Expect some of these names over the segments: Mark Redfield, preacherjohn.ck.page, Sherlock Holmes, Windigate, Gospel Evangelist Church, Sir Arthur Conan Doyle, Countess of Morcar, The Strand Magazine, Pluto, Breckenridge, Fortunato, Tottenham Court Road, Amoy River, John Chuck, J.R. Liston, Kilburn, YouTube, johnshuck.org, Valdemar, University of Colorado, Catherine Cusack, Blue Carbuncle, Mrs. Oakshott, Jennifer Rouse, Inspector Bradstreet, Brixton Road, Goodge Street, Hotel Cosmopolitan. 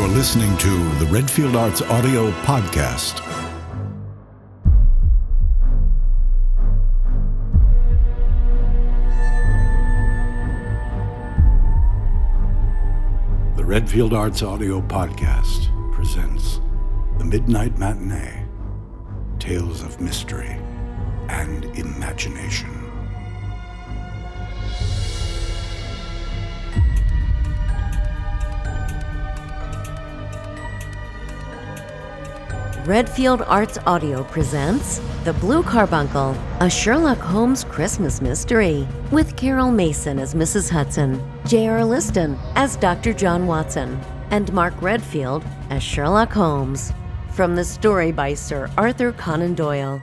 You're listening to the Redfield Arts Audio Podcast. The Redfield Arts Audio Podcast presents The Midnight Matinee, Tales of Mystery and Imagination. Redfield Arts Audio presents The Blue Carbuncle, a Sherlock Holmes Christmas mystery, with Carol Mason as Mrs. Hudson, J.R. Liston as Dr. John Watson, and Mark Redfield as Sherlock Holmes, from the story by Sir Arthur Conan Doyle.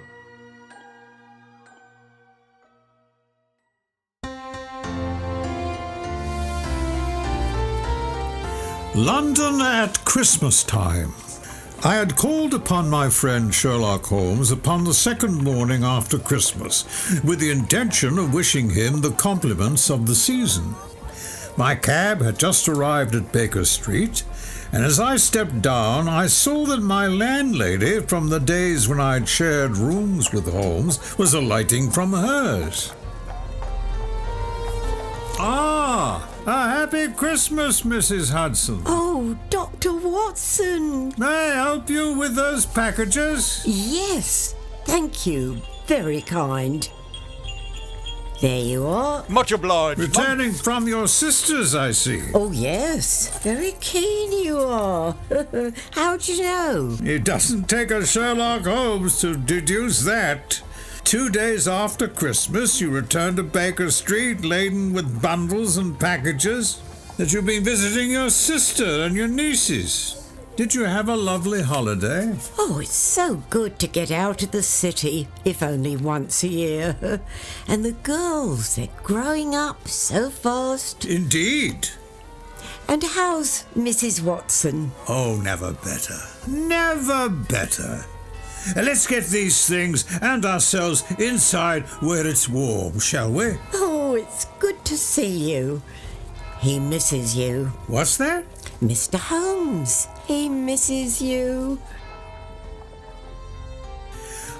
London at Christmas time. I had called upon my friend Sherlock Holmes upon the second morning after Christmas, with the intention of wishing him the compliments of the season. My cab had just arrived at Baker Street, and as I stepped down, I saw that my landlady, from the days when I had shared rooms with Holmes, was alighting from hers. "Ah! A happy Christmas, Mrs. Hudson." "Oh, Dr. Watson." "May I help you with those packages?" "Yes, thank you. Very kind. There you are." "Much obliged." "Returning from your sister's, I see." "Oh, yes. Very keen you are. How do you know?" "It doesn't take a Sherlock Holmes to deduce that. 2 days after Christmas, you returned to Baker Street laden with bundles and packages, that you've been visiting your sister and your nieces. Did you have a lovely holiday?" "Oh, it's so good to get out of the city, if only once a year. And the girls, they're growing up so fast." "Indeed. And how's Mrs. Watson?" "Oh, never better. Never better. Let's get these things and ourselves inside where it's warm, shall we?" "Oh, it's good to see you. He misses you." "What's that?" "Mr. Holmes. He misses you."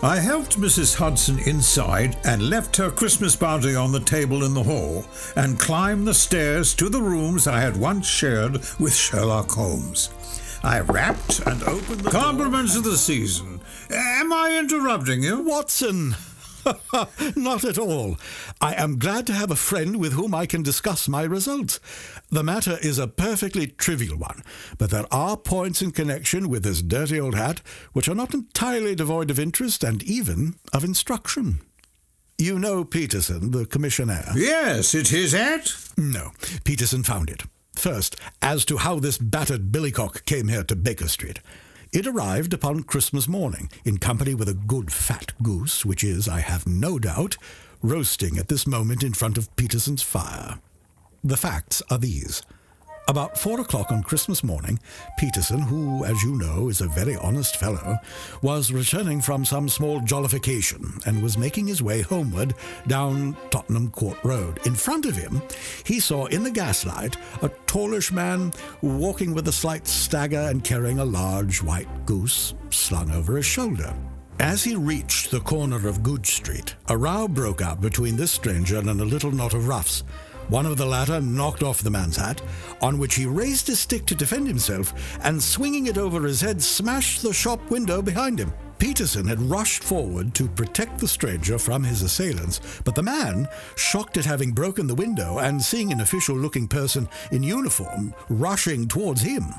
I helped Mrs. Hudson inside and left her Christmas bounty on the table in the hall and climbed the stairs to the rooms I had once shared with Sherlock Holmes. I rapped and opened the "Compliments of the season. Am I interrupting you?" "Watson! Not at all. I am glad to have a friend with whom I can discuss my results. The matter is a perfectly trivial one, but there are points in connection with this dirty old hat which are not entirely devoid of interest and even of instruction. You know Peterson, the commissionaire?" "Yes, it's his hat?" "No, Peterson found it. First, as to how this battered billycock came here to Baker Street. It arrived upon Christmas morning, in company with a good fat goose, which is, I have no doubt, roasting at this moment in front of Peterson's fire. The facts are these. About 4 o'clock on Christmas morning, Peterson, who, as you know, is a very honest fellow, was returning from some small jollification and was making his way homeward down Tottenham Court Road. In front of him, he saw in the gaslight a tallish man walking with a slight stagger and carrying a large white goose slung over his shoulder. As he reached the corner of Goodge Street, a row broke out between this stranger and a little knot of roughs. One of the latter knocked off the man's hat, on which he raised his stick to defend himself, and swinging it over his head, smashed the shop window behind him. Peterson had rushed forward to protect the stranger from his assailants, but the man, shocked at having broken the window and seeing an official-looking person in uniform rushing towards him,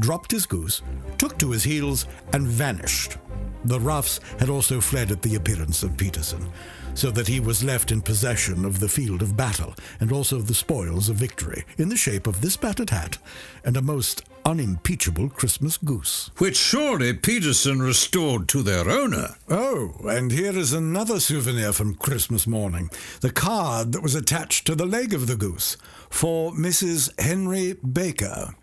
dropped his goose, took to his heels, and vanished. The roughs had also fled at the appearance of Peterson, so that he was left in possession of the field of battle and also the spoils of victory, in the shape of this battered hat and a most unimpeachable Christmas goose." "Which surely Peterson restored to their owner." "Oh, and here is another souvenir from Christmas morning, the card that was attached to the leg of the goose, for Mrs. Henry Baker.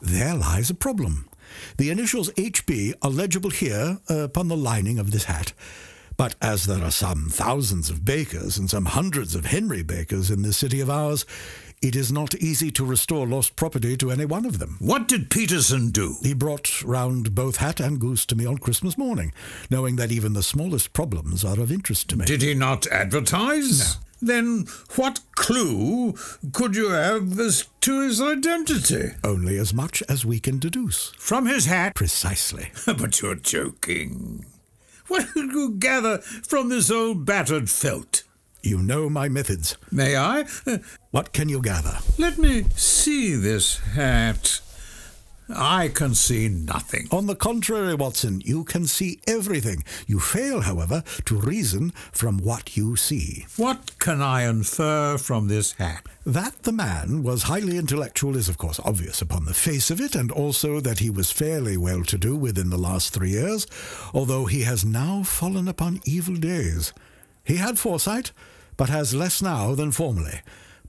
There lies a problem. The initials HB are legible here upon the lining of this hat. But as there are some thousands of Bakers and some hundreds of Henry Bakers in this city of ours, It is not easy to restore lost property to any one of them. What did Peterson do? He brought round both hat and goose to me on Christmas morning, knowing that even the smallest problems are of interest to me. Did he not advertise? No. Then what clue could you have as to his identity? Only as much as we can deduce. From his hat? Precisely. But you're joking. What did you gather from this old battered felt? You know my methods. May I? What can you gather? Let me see this hat. I can see nothing. On the contrary, Watson, you can see everything. You fail, however, to reason from what you see. What can I infer from this hat? That the man was highly intellectual is, of course, obvious upon the face of it, and also that he was fairly well-to-do within the last 3 years, although he has now fallen upon evil days. He had foresight, but has less now than formerly,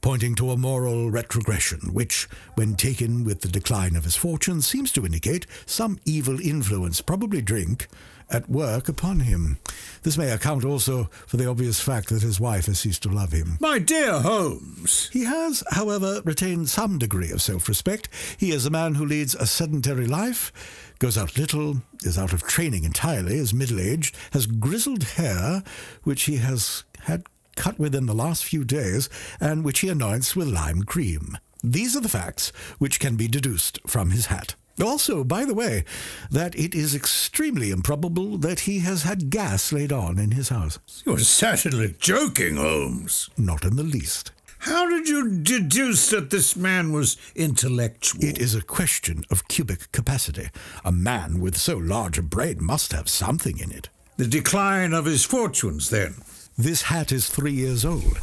pointing to a moral retrogression, which, when taken with the decline of his fortune, seems to indicate some evil influence, probably drink, at work upon him. This may account also for the obvious fact that his wife has ceased to love him. My dear Holmes! He has, however, retained some degree of self-respect. He is a man who leads a sedentary life, goes out little, is out of training entirely, is middle-aged, has grizzled hair, which he has had cut within the last few days, and which he anoints with lime cream. These are the facts which can be deduced from his hat. Also, by the way, that it is extremely improbable that he has had gas laid on in his house. You're certainly joking, Holmes. Not in the least. How did you deduce that this man was intellectual? It is a question of cubic capacity. A man with so large a brain must have something in it. The decline of his fortunes, then. This hat is 3 years old.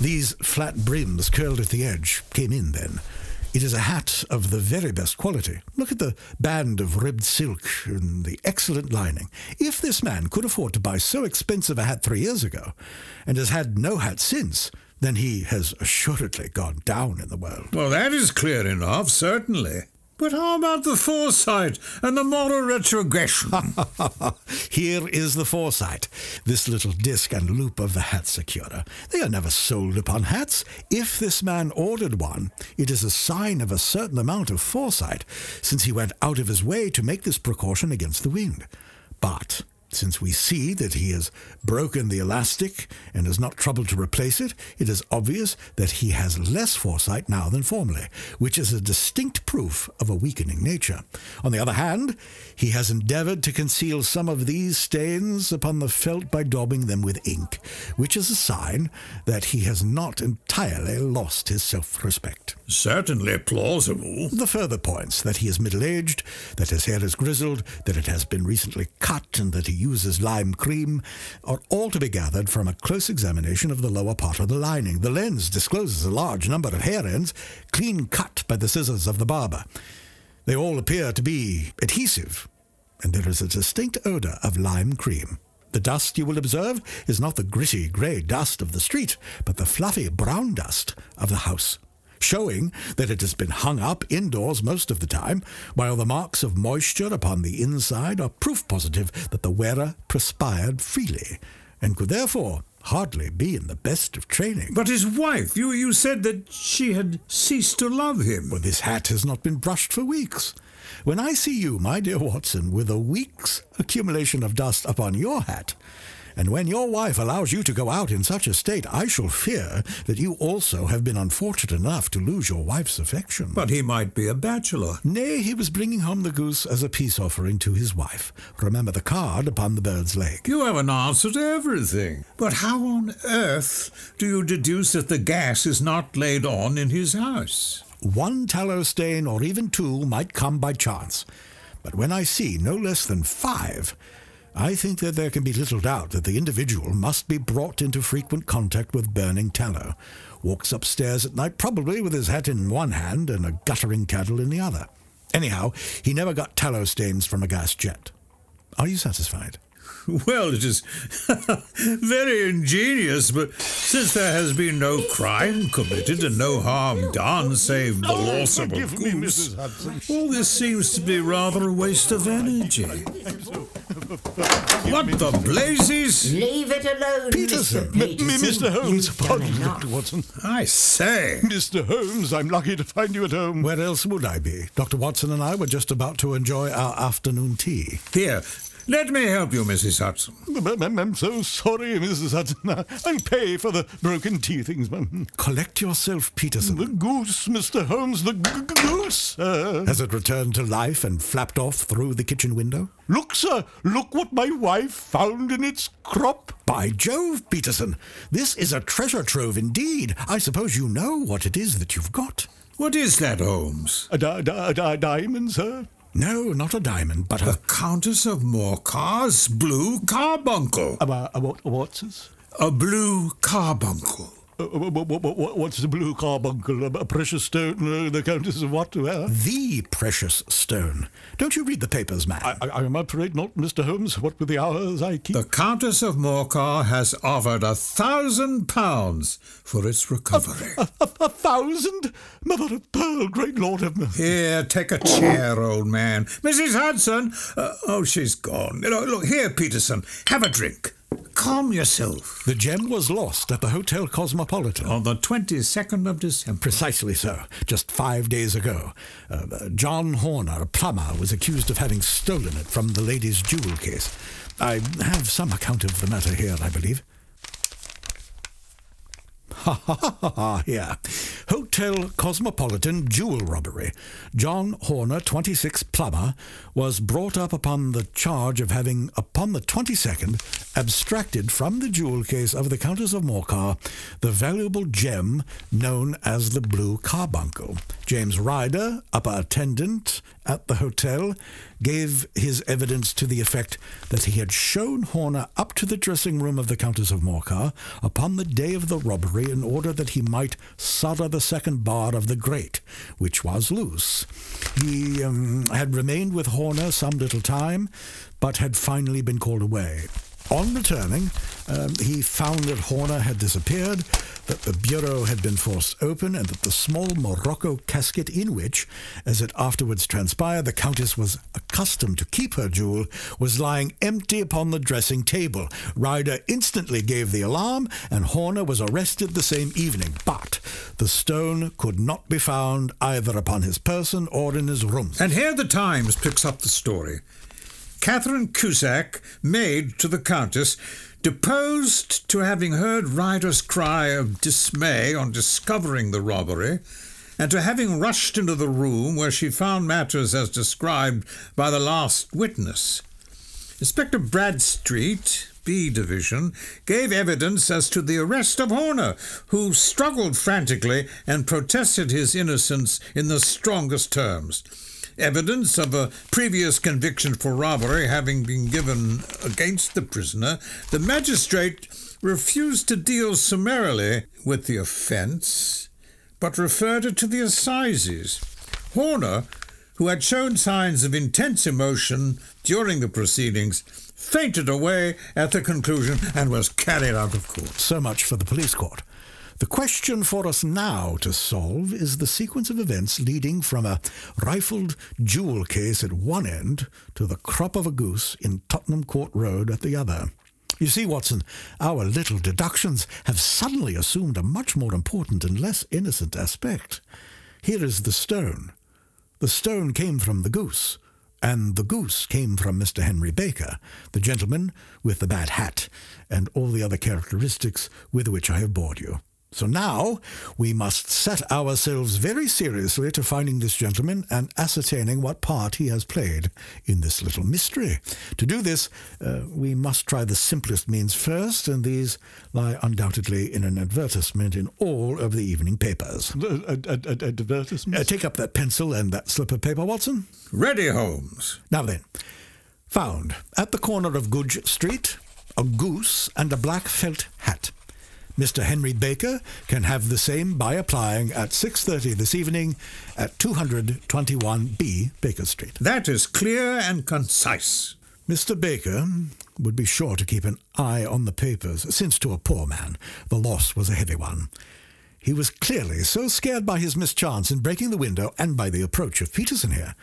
These flat brims, curled at the edge, came in then. It is a hat of the very best quality. Look at the band of ribbed silk and the excellent lining. If this man could afford to buy so expensive a hat 3 years ago, and has had no hat since, then he has assuredly gone down in the world. Well, that is clear enough, certainly. But how about the foresight and the moral retrogression? Here is the foresight. This little disc and loop of the hat securer. They are never sold upon hats. If this man ordered one, it is a sign of a certain amount of foresight, since he went out of his way to make this precaution against the wind. But since we see that he has broken the elastic and has not troubled to replace it, it is obvious that he has less foresight now than formerly, which is a distinct proof of a weakening nature. On the other hand, he has endeavoured to conceal some of these stains upon the felt by daubing them with ink, which is a sign that he has not entirely lost his self-respect. Certainly plausible. The further points, that he is middle-aged, that his hair is grizzled, that it has been recently cut, and that he uses lime cream, are all to be gathered from a close examination of the lower part of the lining. The lens discloses a large number of hair ends, clean cut by the scissors of the barber. They all appear to be adhesive, and there is a distinct odour of lime cream. The dust, you will observe, is not the gritty grey dust of the street, but the fluffy brown dust of the house, showing that it has been hung up indoors most of the time, while the marks of moisture upon the inside are proof positive that the wearer perspired freely, and could therefore hardly be in the best of training. But his wife, you said that she had ceased to love him. Well, this hat has not been brushed for weeks. When I see you, my dear Watson, with a week's accumulation of dust upon your hat, and when your wife allows you to go out in such a state, I shall fear that you also have been unfortunate enough to lose your wife's affection. But he might be a bachelor. Nay, he was bringing home the goose as a peace offering to his wife. Remember the card upon the bird's leg. You have an answer to everything. But how on earth do you deduce that the gas is not laid on in his house? One tallow stain, or even two, might come by chance. But when I see no less than five, I think that there can be little doubt that the individual must be brought into frequent contact with burning tallow, walks upstairs at night probably with his hat in one hand and a guttering candle in the other. Anyhow, he never got tallow stains from a gas jet. Are you satisfied? Well, it is very ingenious, but since there has been no crime committed and no harm done save the loss of a goose, all this seems to be rather a waste of energy. What the blazes? Leave it alone, Peterson. Mr. Holmes, pardon, Dr. Watson. I say. Mr. Holmes, I'm lucky to find you at home. Where else would I be? Dr. Watson and I were just about to enjoy our afternoon tea. Here. Let me help you, Mrs. Hudson. I'm so sorry, Mrs. Hudson. I'll pay for the broken tea things, ma'am. Collect yourself, Peterson. The goose, Mr. Holmes, the goose, sir. Has it returned to life and flapped off through the kitchen window? Look, sir, look what my wife found in its crop. By Jove, Peterson, this is a treasure trove indeed. I suppose you know what it is that you've got. What is that, Holmes? A diamond, sir. No, not a diamond, but the Countess of Morcar's Blue Carbuncle. What's this? A blue carbuncle. What's the blue carbuncle? A precious stone? The Countess of what? The precious stone. Don't you read the papers, man? I'm afraid not, Mr. Holmes. What with the hours I keep. The Countess of Morcar has offered £1,000 for its recovery. £1,000? Mother of pearl, great Lord of mercy. Here, take a chair, old man. Mrs. Hudson. She's gone. Look, here, Peterson. Have a drink. Calm yourself. The gem was lost at the Hotel Cosmopolitan. On the 22nd of December. Precisely so. Just 5 days ago. John Horner, a plumber, was accused of having stolen it from the lady's jewel case. I have some account of the matter here, I believe. Here. Hotel Cosmopolitan jewel robbery. John Horner, 26, plumber, was brought up upon the charge of having, upon the 22nd, abstracted from the jewel case of the Countess of Morcar the valuable gem known as the Blue Carbuncle. James Ryder, upper attendant at the hotel, gave his evidence to the effect that he had shown Horner up to the dressing room of the Countess of Morcar upon the day of the robbery in order that he might solder the second bar of the grate, which was loose. He had remained with Horner some little time, but had finally been called away. On returning, he found that Horner had disappeared, that the bureau had been forced open, and that the small Morocco casket in which, as it afterwards transpired, the Countess was accustomed to keep her jewel, was lying empty upon the dressing table. Ryder instantly gave the alarm, and Horner was arrested the same evening. But the stone could not be found either upon his person or in his room. And here the Times picks up the story. Catherine Cusack, maid to the Countess, deposed to having heard Ryder's cry of dismay on discovering the robbery, and to having rushed into the room where she found matters as described by the last witness. Inspector Bradstreet, B Division, gave evidence as to the arrest of Horner, who struggled frantically and protested his innocence in the strongest terms. Evidence of a previous conviction for robbery having been given against the prisoner, the magistrate refused to deal summarily with the offence, but referred it to the assizes. Horner, who had shown signs of intense emotion during the proceedings, fainted away at the conclusion and was carried out of court. So much for the police court. The question for us now to solve is the sequence of events leading from a rifled jewel case at one end to the crop of a goose in Tottenham Court Road at the other. You see, Watson, our little deductions have suddenly assumed a much more important and less innocent aspect. Here is the stone. The stone came from the goose, and the goose came from Mr. Henry Baker, the gentleman with the bad hat, and all the other characteristics with which I have bored you. So now we must set ourselves very seriously to finding this gentleman and ascertaining what part he has played in this little mystery. To do this, we must try the simplest means first, and these lie undoubtedly in an advertisement in all of the evening papers. Advertisements? Take up that pencil and that slip of paper, Watson. Ready, Holmes. Now then, found at the corner of Goodge Street a goose and a black felt hat. Mr. Henry Baker can have the same by applying at 6:30 this evening at 221B Baker Street. That is clear and concise. Mr. Baker would be sure to keep an eye on the papers, since to a poor man the loss was a heavy one. He was clearly so scared by his mischance in breaking the window and by the approach of Peterson here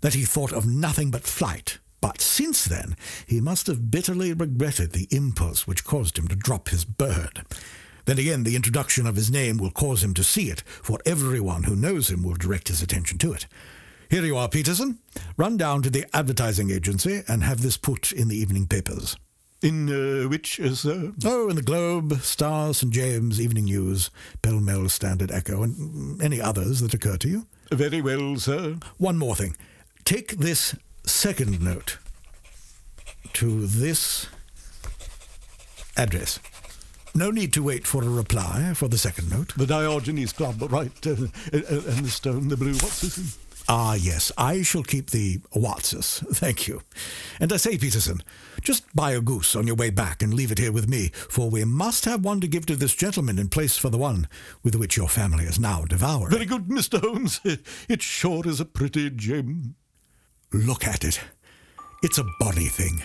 that he thought of nothing but flight. But since then he must have bitterly regretted the impulse which caused him to drop his bird. Then again, the introduction of his name will cause him to see it, for everyone who knows him will direct his attention to it. Here you are, Peterson. Run down to the advertising agency and have this put in the evening papers. In which, sir? Oh, in the Globe, Star, St. James, Evening News, Pell Mell, Standard, Echo, and any others that occur to you. Very well, sir. One more thing. Take this second note to this address. No need to wait for a reply for the second note. The Diogenes Club, right, and the stone, the blue, what's this? Ah, yes, I shall keep the Wattsus, thank you. And I say, Peterson, just buy a goose on your way back and leave it here with me, for we must have one to give to this gentleman in place for the one with which your family is now devouring. Very good, Mr. Holmes. It sure is a pretty gem. Look at it. It's a bonny thing.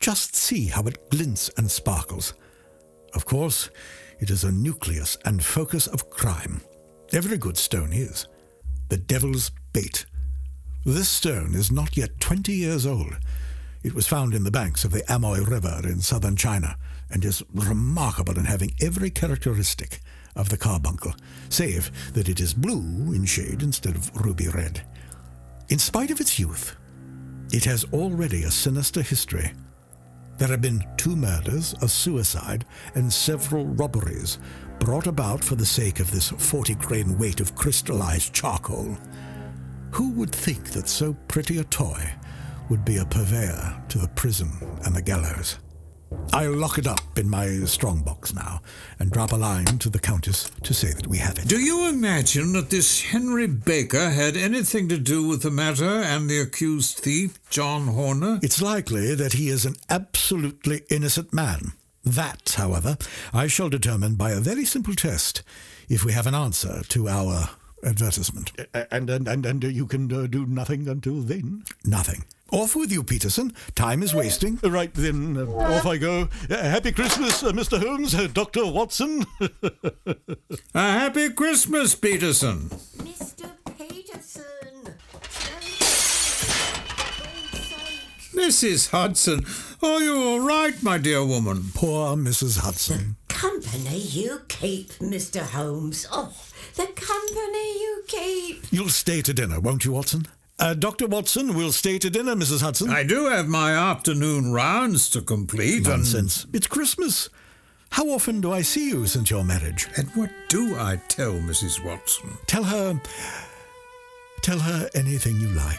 Just see how it glints and sparkles. Of course, it is a nucleus and focus of crime. Every good stone is. The devil's bait. This stone is not yet 20 years old. It was found in the banks of the Amoy River in southern China and is remarkable in having every characteristic of the carbuncle, save that it is blue in shade instead of ruby red. In spite of its youth, it has already a sinister history. There have been 2 murders, a suicide, and several robberies brought about for the sake of this 40-grain weight of crystallized charcoal. Who would think that so pretty a toy would be a purveyor to the prison and the gallows? I'll lock it up in my strongbox now and drop a line to the Countess to say that we have it. Do you imagine that this Henry Baker had anything to do with the matter and the accused thief, John Horner? It's likely that he is an absolutely innocent man. That, however, I shall determine by a very simple test if we have an answer to our advertisement. And you can do nothing until then? Nothing. Off with you, Peterson. Time is wasting. Right then, off I go. Happy Christmas, Mr. Holmes, Dr. Watson. A happy Christmas, Peterson. Mr. Peterson. Mrs. Hudson. Are you all right, my dear woman? Poor Mrs. Hudson. The company you keep, Mr. Holmes. Oh, the company you keep. You'll stay to dinner, won't you, Watson? Dr. Watson will stay to dinner, Mrs. Hudson. I do have my afternoon rounds to complete. Nonsense. It's Christmas. How often do I see you since your marriage? And what do I tell Mrs. Watson? Tell her anything you like.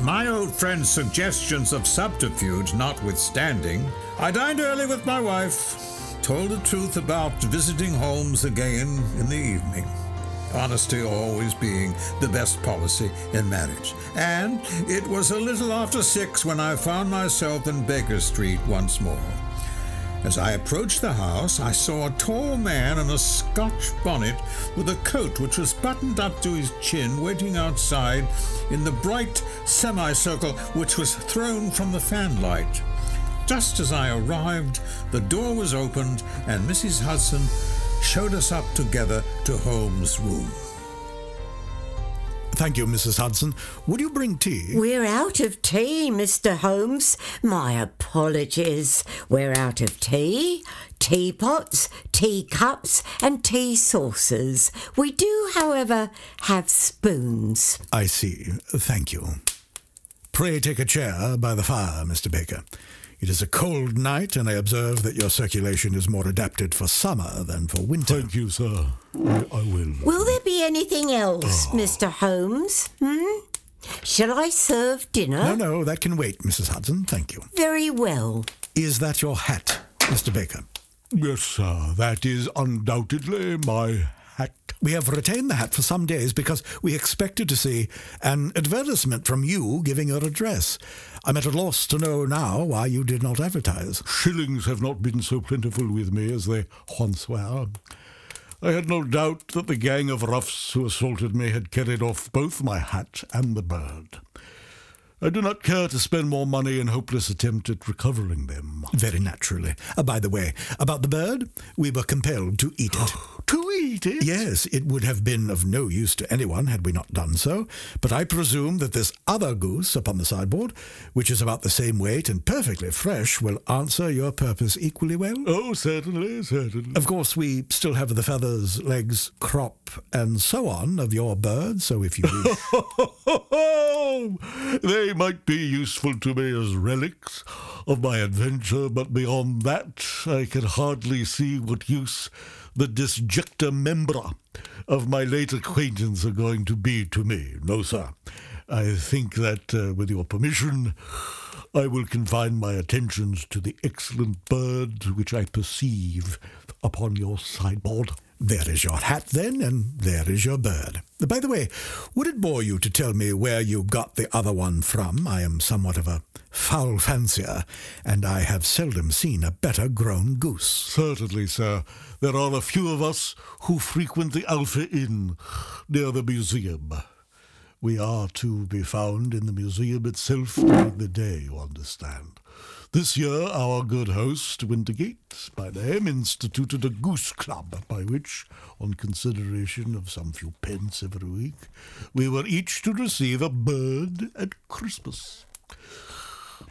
My old friend's suggestions of subterfuge notwithstanding, I dined early with my wife, told the truth about visiting Holmes again in the evening. Honesty always being the best policy in marriage. And it was a little after 6 when I found myself in Baker Street once more. As I approached the house, I saw a tall man in a Scotch bonnet with a coat which was buttoned up to his chin waiting outside in the bright semicircle which was thrown from the fanlight. Just as I arrived, the door was opened and Mrs. Hudson showed us up together to Holmes' room. Thank you, Mrs. Hudson. Would you bring tea? We're out of tea, Mr. Holmes. My apologies. We're out of tea, teapots, teacups, and tea saucers. We do, however, have spoons. I see. Thank you. Pray take a chair by the fire, Mr. Baker. It is a cold night, and I observe that your circulation is more adapted for summer than for winter. Thank you, sir. I will. Will there be anything else, Mr. Holmes? Shall I serve dinner? No, that can wait, Mrs. Hudson. Thank you. Very well. Is that your hat, Mr. Baker? Yes, sir. That is undoubtedly my hat. We have retained the hat for some days because we expected to see an advertisement from you giving your address. I'm at a loss to know now why you did not advertise. Shillings have not been so plentiful with me as they once were. I had no doubt that the gang of roughs who assaulted me had carried off both my hat and the bird. I do not care to spend more money in hopeless attempt at recovering them. Very naturally. By the way, about the bird, we were compelled to eat it. To eat it? Yes, it would have been of no use to anyone had we not done so, but I presume that this other goose upon the sideboard, which is about the same weight and perfectly fresh, will answer your purpose equally well. Oh, certainly, certainly. Of course, we still have the feathers, legs, crop, and so on of your bird, so if you wish... They might be useful to me as relics of my adventure, but beyond that I can hardly see what use the disjecta membra of my late acquaintance are going to be to me. No, sir. I think that, with your permission, I will confine my attentions to the excellent bird which I perceive upon your sideboard. There is your hat, then, and there is your bird. By the way, would it bore you to tell me where you got the other one from? I am somewhat of a fowl fancier, and I have seldom seen a better grown goose. Certainly, sir. There are a few of us who frequent the Alpha Inn near the museum. We are to be found in the museum itself during the day, you understand. This year, our good host, Windigate, by name, instituted a goose club, by which, on consideration of some few pence every week, we were each to receive a bird at Christmas.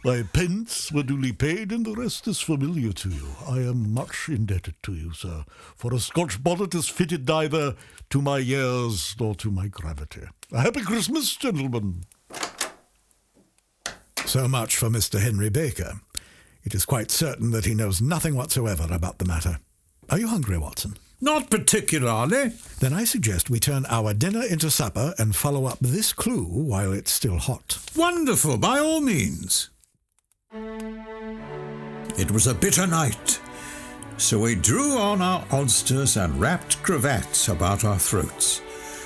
My pence were duly paid, and the rest is familiar to you. I am much indebted to you, sir, for a Scotch bonnet is fitted neither to my years nor to my gravity. A happy Christmas, gentlemen. So much for Mr. Henry Baker. It is quite certain that he knows nothing whatsoever about the matter. Are you hungry, Watson? Not particularly. Then I suggest we turn our dinner into supper and follow up this clue while it's still hot. Wonderful, by all means. It was a bitter night, so we drew on our oddsters and wrapped cravats about our throats.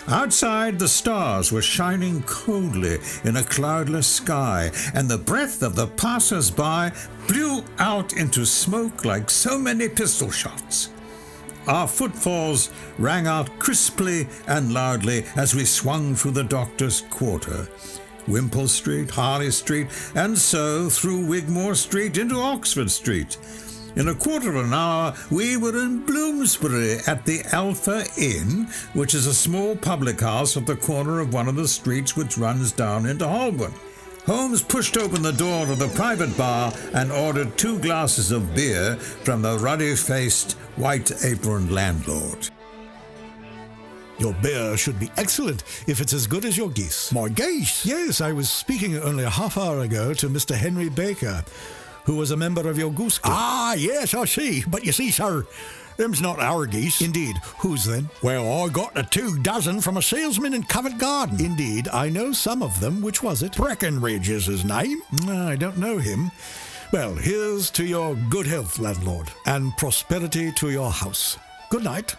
Outside, the stars were shining coldly in a cloudless sky, and the breath of the passers-by blew out into smoke like so many pistol shots. Our footfalls rang out crisply and loudly as we swung through the Doctor's Quarter, Wimpole Street, Harley Street, and so through Wigmore Street into Oxford Street. In a quarter of an hour, we were in Bloomsbury at the Alpha Inn, which is a small public house at the corner of one of the streets which runs down into Holborn. Holmes pushed open the door of the private bar and ordered 2 glasses of beer from the ruddy-faced, white-aproned landlord. Your beer should be excellent if it's as good as your geese. My geese? Yes, I was speaking only a half hour ago to Mr. Henry Baker, who was a member of your goose club. Ah, yes, I see. But you see, sir, them's not our geese. Indeed. Whose then? Well, I got the 2 dozen from a salesman in Covent Garden. Indeed. I know some of them. Which was it? Breckenridge is his name. I don't know him. Well, here's to your good health, landlord, and prosperity to your house. Good night.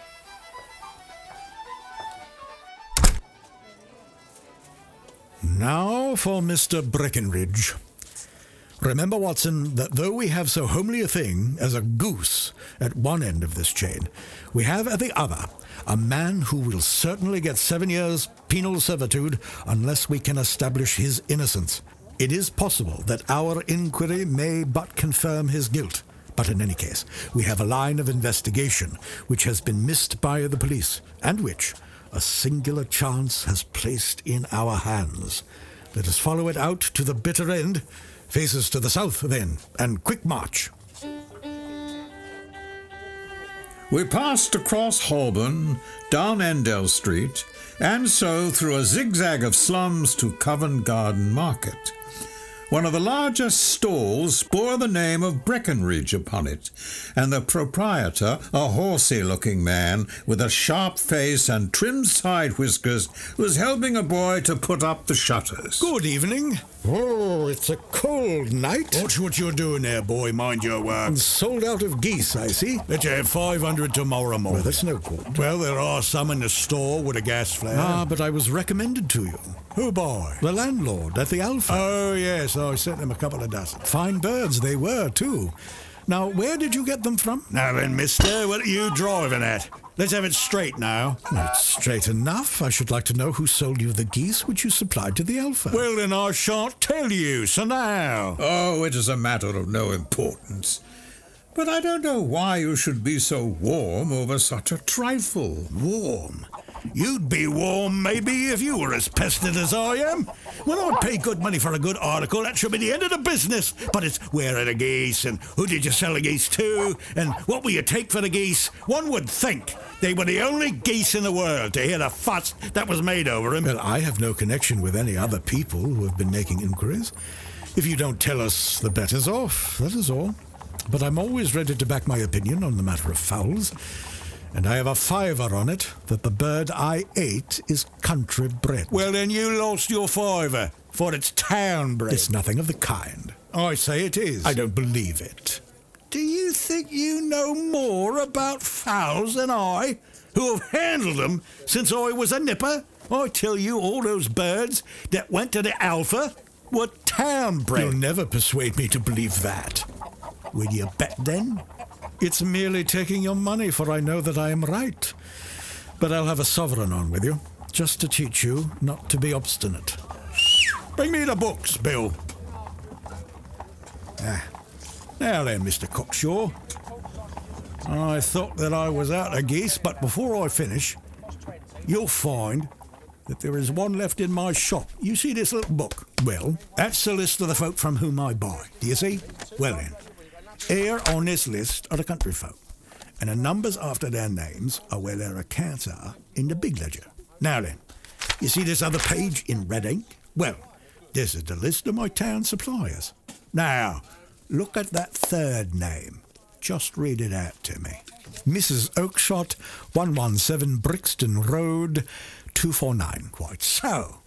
Now for Mr. Breckenridge. Remember, Watson, that though we have so homely a thing as a goose at one end of this chain, we have at the other a man who will certainly get 7 years penal servitude unless we can establish his innocence. It is possible that our inquiry may but confirm his guilt, but in any case, we have a line of investigation which has been missed by the police, and which a singular chance has placed in our hands. Let us follow it out to the bitter end. Faces to the south, then, and quick march. We passed across Holborn, down Endell Street, and so through a zigzag of slums to Covent Garden Market. One of the largest stalls bore the name of Breckenridge upon it, and the proprietor, a horsey-looking man with a sharp face and trim side whiskers, was helping a boy to put up the shutters. Good evening. Oh, it's a cold night. Watch what you're doing there, boy. Mind your work. And sold out of geese, I see. Let you have 500 tomorrow morning. Well, that's no good. Well, there are some in the store with a gas flare. Ah, but I was recommended to you. Who by? The landlord at the Alpha. Oh, yes. I sent them a couple of dozen. Fine birds they were, too. Now, where did you get them from? Now then, mister, what are you driving at? Let's have it straight now. That's straight enough. I should like to know who sold you the geese which you supplied to the Alpha. Well, then I shan't tell you, so now. Oh, it is a matter of no importance. But I don't know why you should be so warm over such a trifle. Warm? You'd be warm, maybe, if you were as pestered as I am. When I pay good money for a good article, that should be the end of the business. But it's where are the geese, and who did you sell the geese to, and what will you take for the geese? One would think they were the only geese in the world to hear the fuss that was made over them. Well, I have no connection with any other people who have been making inquiries. If you don't tell us, the better's off, that is all. But I'm always ready to back my opinion on the matter of fowls. And I have a fiver on it that the bird I ate is country bred. Well, then you lost your fiver, for it's town bred. It's nothing of the kind. I say it is. I don't believe it. Do you think you know more about fowls than I, who have handled them since I was a nipper? I tell you, all those birds that went to the Alpha were town bred. You'll never persuade me to believe that. Will you bet, then? It's merely taking your money, for I know that I am right. But I'll have a sovereign on with you, just to teach you not to be obstinate. Bring me the books, Bill. Ah. Now then, Mr. Cockshaw. I thought that I was out of geese, but before I finish, you'll find that there is one left in my shop. You see this little book? Well, that's the list of the folk from whom I buy. Do you see? Well then. Here on this list are the country folk, and the numbers after their names are where their accounts are in the big ledger. Now then, you see this other page in red ink? Well, this is the list of my town suppliers. Now, look at that third name. Just read it out to me. Mrs. Oakshott, 117 Brixton Road, 249. Quite so.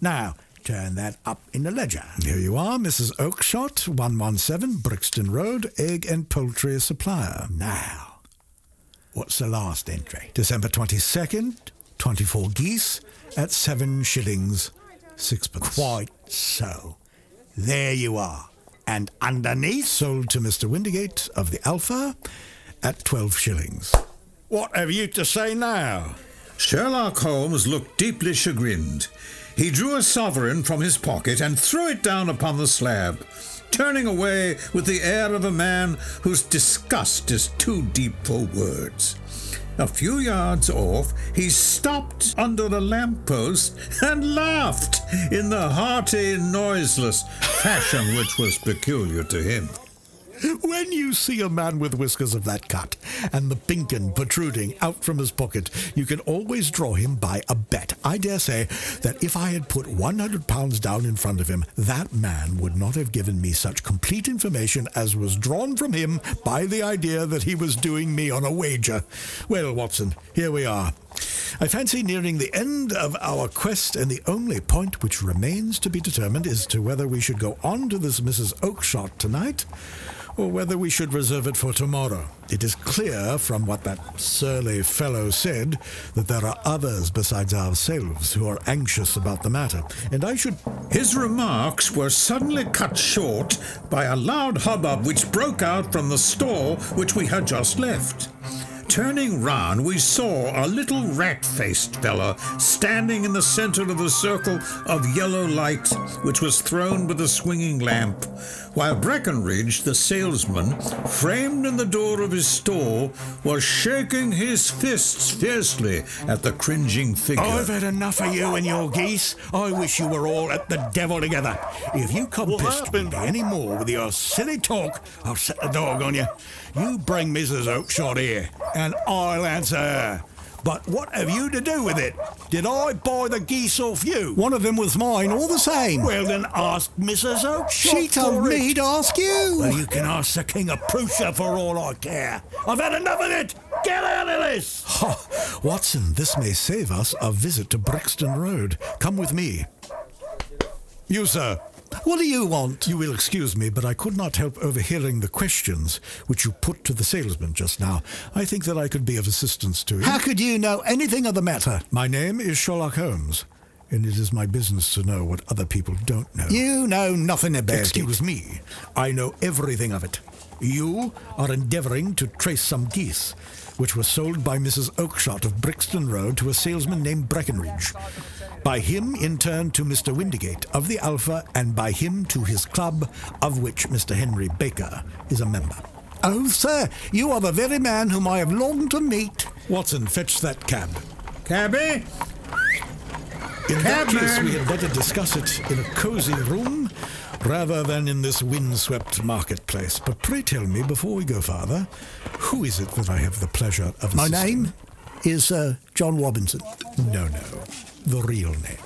Now, turn that up in the ledger. Here you are, Mrs. Oakshott, 117 Brixton Road, egg and poultry supplier. Now, what's the last entry? December 22nd, 24 geese at 7 shillings 6 pence. Quite so. There you are. And underneath, sold to Mr. Windigate of the Alpha at 12 shillings. What have you to say now? Sherlock Holmes looked deeply chagrined. He drew a sovereign from his pocket and threw it down upon the slab, turning away with the air of a man whose disgust is too deep for words. A few yards off, he stopped under a lamppost and laughed in the hearty, noiseless fashion which was peculiar to him. When you see a man with whiskers of that cut and the Pinkin protruding out from his pocket, you can always draw him by a bet. I dare say that if I had put £100 down in front of him, that man would not have given me such complete information as was drawn from him by the idea that he was doing me on a wager. Well, Watson, here we are. I fancy nearing the end of our quest, and the only point which remains to be determined is to whether we should go on to this Mrs. Oakshott tonight, or whether we should reserve it for tomorrow. It is clear from what that surly fellow said that there are others besides ourselves who are anxious about the matter, and I should... His remarks were suddenly cut short by a loud hubbub which broke out from the store which we had just left. Turning round, we saw a little rat-faced fellow standing in the centre of a circle of yellow light which was thrown with a swinging lamp, while Breckenridge, the salesman, framed in the door of his store, was shaking his fists fiercely at the cringing figure. I've had enough of you and your geese. I wish you were all at the devil together. If you come pestering me any more with your silly talk, I'll set the dog on you. You bring Mrs. Oakshott here, and I'll answer her. But what have you to do with it? Did I buy the geese off you? One of them was mine, all the same. Well, then ask Mrs. Oakshott. She told me to ask you. Well, you can ask the King of Prussia for all I care. I've had enough of it. Get out of this. Oh, Watson, this may save us a visit to Brixton Road. Come with me. You, sir. What do you want? You will excuse me, but I could not help overhearing the questions which you put to the salesman just now. I think that I could be of assistance to you. How could you know anything of the matter? My name is Sherlock Holmes, and it is my business to know what other people don't know. You know nothing about it. Excuse me. I know everything of it. You are endeavouring to trace some geese, which were sold by Mrs. Oakshott of Brixton Road to a salesman named Breckenridge, by him in turn to Mr. Windigate of the Alpha, and by him to his club, of which Mr. Henry Baker is a member. Oh, sir, you are the very man whom I have longed to meet. Watson, fetch that cab. Cabby? In that case, we had better discuss it in a cosy room rather than in this windswept marketplace. But pray tell me, before we go farther, who is it that I have the pleasure of assisting? My name is John Robinson. No, the real name.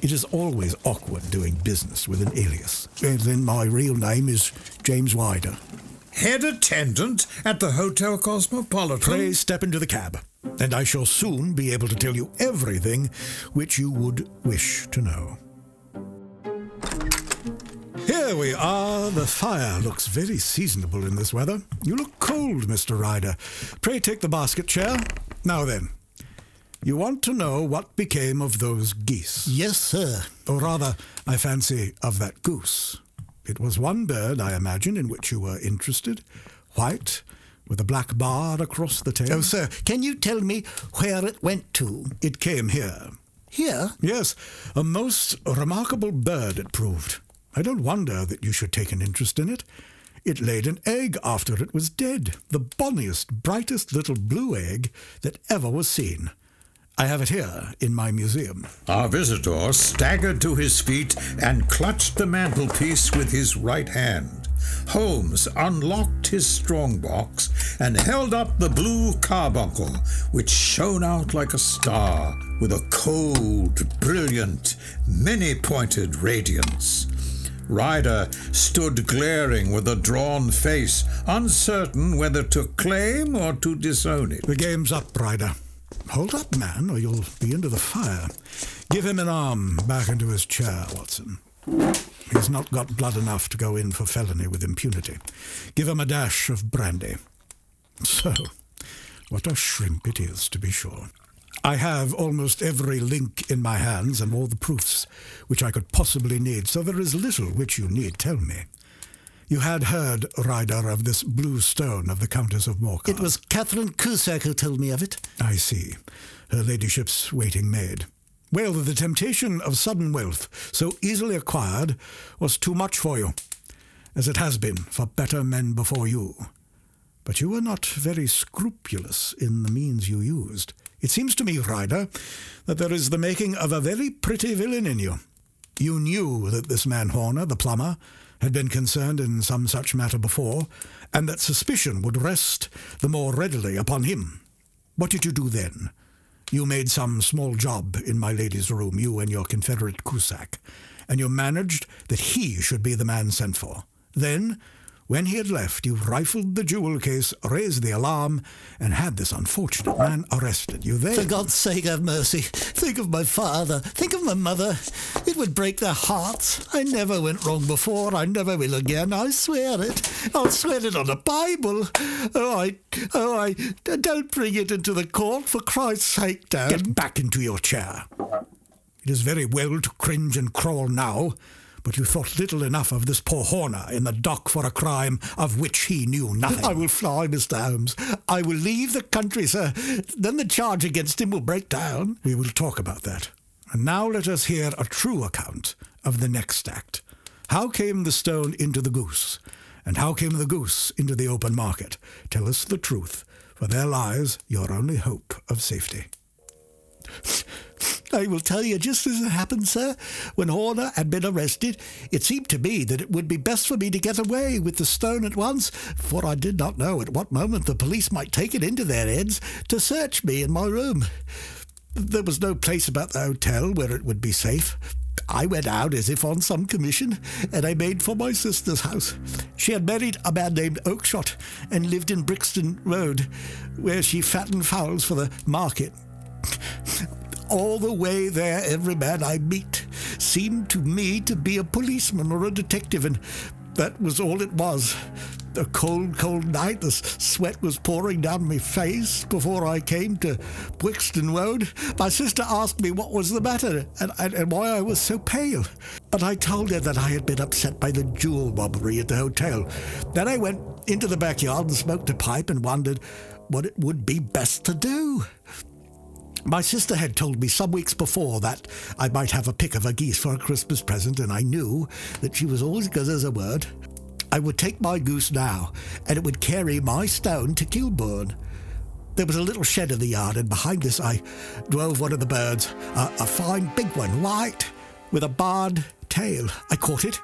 It is always awkward doing business with an alias. And then my real name is James Ryder. Head attendant at the Hotel Cosmopolitan. Pray step into the cab, and I shall soon be able to tell you everything which you would wish to know. Here we are. The fire looks very seasonable in this weather. You look cold, Mr. Ryder. Pray take the basket chair. Now then, you want to know what became of those geese? Yes, sir. Or rather, I fancy, of that goose. It was one bird, I imagine, in which you were interested. White, with a black bar across the tail. Oh, sir, can you tell me where it went to? It came here. Here? Yes, a most remarkable bird it proved. I don't wonder that you should take an interest in it. It laid an egg after it was dead, the bonniest, brightest little blue egg that ever was seen. I have it here in my museum. Our visitor staggered to his feet and clutched the mantelpiece with his right hand. Holmes unlocked his strongbox and held up the blue carbuncle, which shone out like a star with a cold, brilliant, many-pointed radiance. Ryder stood glaring with a drawn face, uncertain whether to claim or to disown it. The game's up, Ryder. Hold up, man, or you'll be into the fire. Give him an arm back into his chair, Watson. He's not got blood enough to go in for felony with impunity. Give him a dash of brandy. So, what a shrimp it is, to be sure. I have almost every link in my hands and all the proofs which I could possibly need, so there is little which you need tell me. You had heard, Ryder, of this blue stone of the Countess of Morcar. It was Catherine Cusack who told me of it. I see. Her ladyship's waiting maid. Well, the temptation of sudden wealth, so easily acquired, was too much for you, as it has been for better men before you. But you were not very scrupulous in the means you used. It seems to me, Ryder, that there is the making of a very pretty villain in you. You knew that this man Horner, the plumber, had been concerned in some such matter before, and that suspicion would rest the more readily upon him. What did you do then? You made some small job in my lady's room, you and your confederate Cusack, and you managed that he should be the man sent for. Then, when he had left, you rifled the jewel case, raised the alarm, and had this unfortunate man arrested. You then... For God's sake, have mercy. Think of my father. Think of my mother. It would break their hearts. I never went wrong before. I never will again. I swear it. I'll swear it on the Bible. Oh, I don't bring it into the court, for Christ's sake, Dan. Get back into your chair. It is very well to cringe and crawl now, but you thought little enough of this poor Horner in the dock for a crime of which he knew nothing. I will fly, Mr. Holmes. I will leave the country, sir. Then the charge against him will break down. We will talk about that. And now let us hear a true account of the next act. How came the stone into the goose? And how came the goose into the open market? Tell us the truth, for there lies your only hope of safety. I will tell you just as it happened, sir. When Horner had been arrested, it seemed to me that it would be best for me to get away with the stone at once, for I did not know at what moment the police might take it into their heads to search me in my room. There was no place about the hotel where it would be safe. I went out as if on some commission, and I made for my sister's house. She had married a man named Oakshott and lived in Brixton Road, where she fattened fowls for the market. All the way there, every man I meet seemed to me to be a policeman or a detective, and that was all it was. a cold, cold night. The sweat was pouring down my face before I came to Brixton Road. My sister asked me what was the matter and why I was so pale. But I told her that I had been upset by the jewel robbery at the hotel. Then I went into the backyard and smoked a pipe and wondered what it would be best to do. My sister had told me some weeks before that I might have a pick of her geese for a Christmas present, and I knew that she was always good as a word. I would take my goose now, and it would carry my stone to Kilburn. There was a little shed in the yard, and behind this I drove one of the birds, a fine big one, white, with a barred tail. I caught it,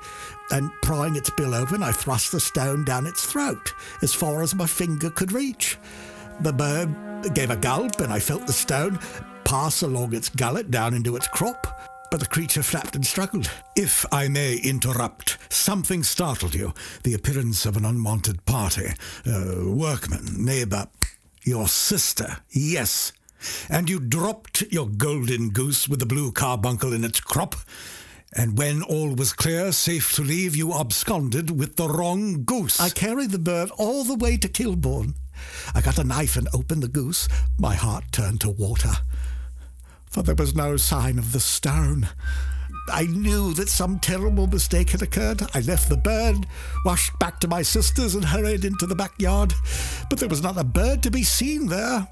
and prying its bill open, I thrust the stone down its throat, as far as my finger could reach. The bird gave a gulp, and I felt the stone pass along its gullet down into its crop, but the creature flapped and struggled. If I may interrupt, something startled you. The appearance of an unwanted party. Workman, neighbour, your sister, yes. And you dropped your golden goose with the blue carbuncle in its crop, and when all was clear, safe to leave, you absconded with the wrong goose. I carried the bird all the way to Kilburn. I got a knife and opened the goose. My heart turned to water, for there was no sign of the stone. I knew that some terrible mistake had occurred. I left the bird, rushed back to my sister's, and hurried into the backyard. But there was not a bird to be seen there.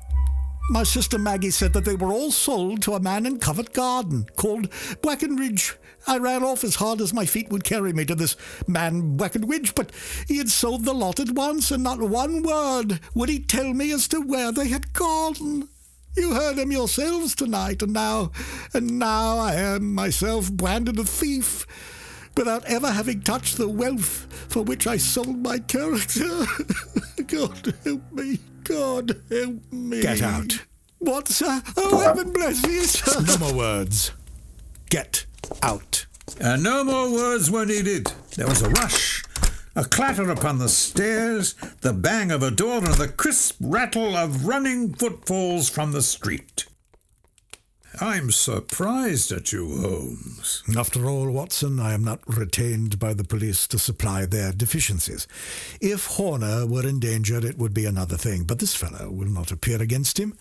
My sister Maggie said that they were all sold to a man in Covent Garden called Breckenridge. I ran off as hard as my feet would carry me to this man Breckenridge, but he had sold the lot at once, and not one word would he tell me as to where they had gone. You heard him yourselves tonight, and now I am myself branded a thief, without ever having touched the wealth for which I sold my character. God help me. God help me. Get out. What, sir? Oh, heaven bless you, sir. No more words. Get out. And no more words were needed. There was a rush, a clatter upon the stairs, the bang of a door, and the crisp rattle of running footfalls from the street. I'm surprised at you, Holmes. After all, Watson, I am not retained by the police to supply their deficiencies. If Horner were endangered, it would be another thing, but this fellow will not appear against him,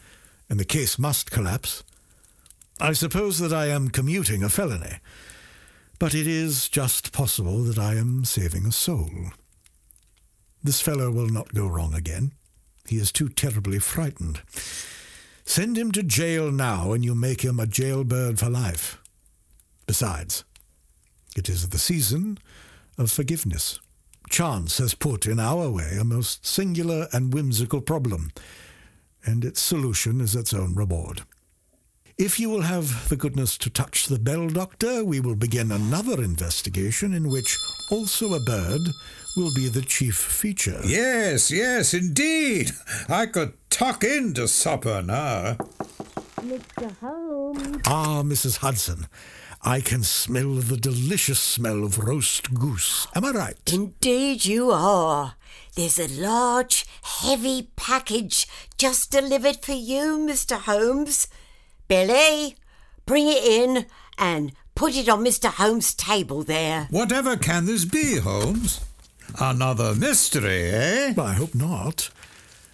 and the case must collapse. I suppose that I am commuting a felony, but it is just possible that I am saving a soul. This fellow will not go wrong again. He is too terribly frightened. Send him to jail now, and you make him a jailbird for life. Besides, it is the season of forgiveness. Chance has put in our way a most singular and whimsical problem, and its solution is its own reward. If you will have the goodness to touch the bell, Doctor, we will begin another investigation in which also a bird will be the chief feature. Yes, yes, indeed. I could tuck into supper now. Mr. Holmes. Ah, Mrs. Hudson. I can smell the delicious smell of roast goose. Am I right? Indeed you are. There's a large, heavy package just delivered for you, Mr. Holmes. Billy, bring it in and put it on Mr. Holmes' table there. Whatever can this be, Holmes? Another mystery, eh? Well, I hope not.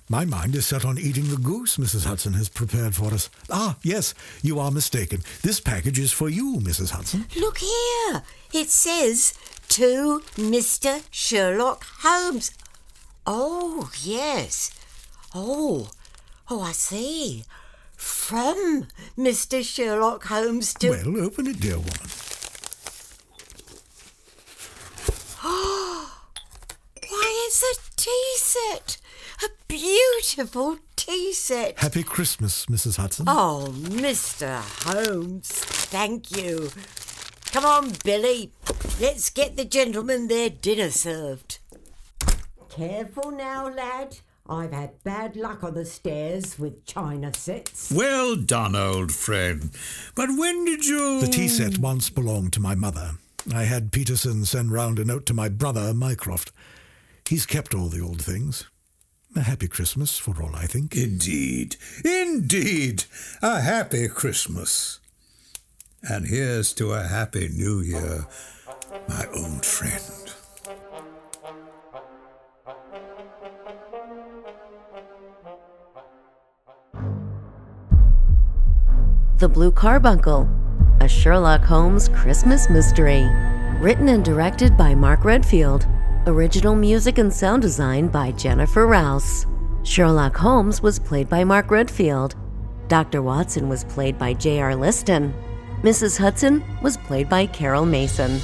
My mind is set on eating the goose Mrs. Hudson has prepared for us. Ah, yes, you are mistaken. This package is for you, Mrs. Hudson. Look here. It says, to Mr. Sherlock Holmes. Oh, yes. Oh, I see. From Mr. Sherlock Holmes to... Well, open it, dear woman. Why, it's a tea set. A beautiful tea set. Happy Christmas, Mrs. Hudson. Oh, Mr. Holmes, thank you. Come on, Billy. Let's get the gentlemen their dinner served. Careful now, lad. I've had bad luck on the stairs with china sets. Well done, old friend. But when did you... The tea set once belonged to my mother. I had Peterson send round a note to my brother, Mycroft. He's kept all the old things. A happy Christmas for all, I think. Indeed, indeed, a happy Christmas. And here's to a happy New Year, my old friend. The Blue Carbuncle, a Sherlock Holmes Christmas mystery. Written and directed by Mark Redfield. Original music and sound design by Jennifer Rouse. Sherlock Holmes was played by Mark Redfield. Dr. Watson was played by J.R. Liston. Mrs. Hudson was played by Carol Mason.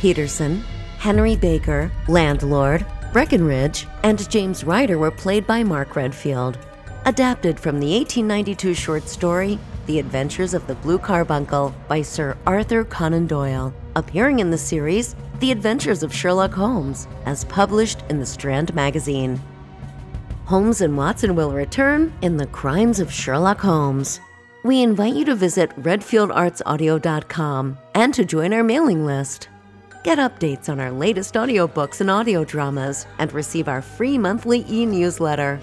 Peterson, Henry Baker, Landlord, Breckenridge, and James Ryder were played by Mark Redfield. Adapted from the 1892 short story, The Adventures of the Blue Carbuncle by Sir Arthur Conan Doyle, appearing in the series The Adventures of Sherlock Holmes, as published in The Strand Magazine. Holmes and Watson will return in The Crimes of Sherlock Holmes. We invite you to visit redfieldartsaudio.com and to join our mailing list. Get updates on our latest audiobooks and audio dramas and receive our free monthly e-newsletter.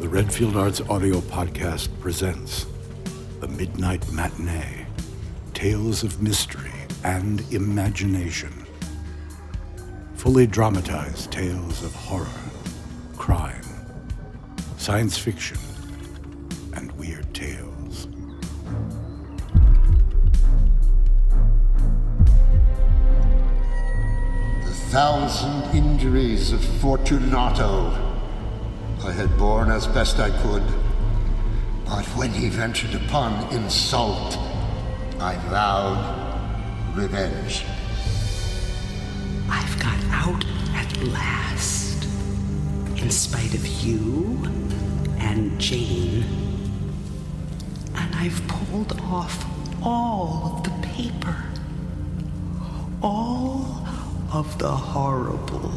The Redfield Arts Audio Podcast presents The Midnight Matinee, Tales of Mystery and Imagination. Fully dramatized tales of horror, crime, science fiction, and weird tales. The 1,000 injuries of Fortunato I had borne as best I could, but when he ventured upon insult, I vowed revenge. I've got out at last. In spite of you and Jane, and I've pulled off all of the paper, all of the horrible,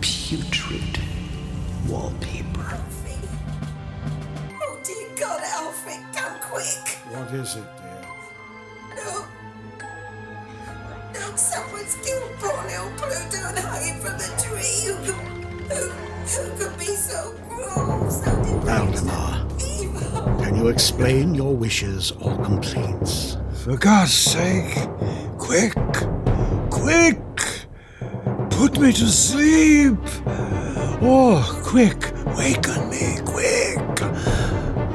putrid wallpaper. Alfie! Oh dear God, Alfie, come quick! What is it, dear? No, someone's killed poor little Pluto and hanging from the tree. Who could be so cruel, so Valdemar, can you explain your wishes or complaints? For God's sake, quick! Put me to sleep! Oh, quick, waken me, quick!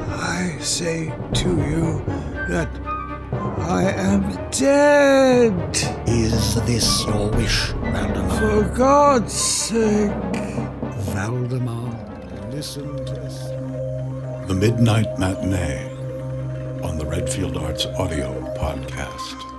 I say to you that I am dead! Is this your wish, Valdemar? For God's sake! Valdemar, listen to this. The Midnight Matinee on the Redfield Arts Audio Podcast.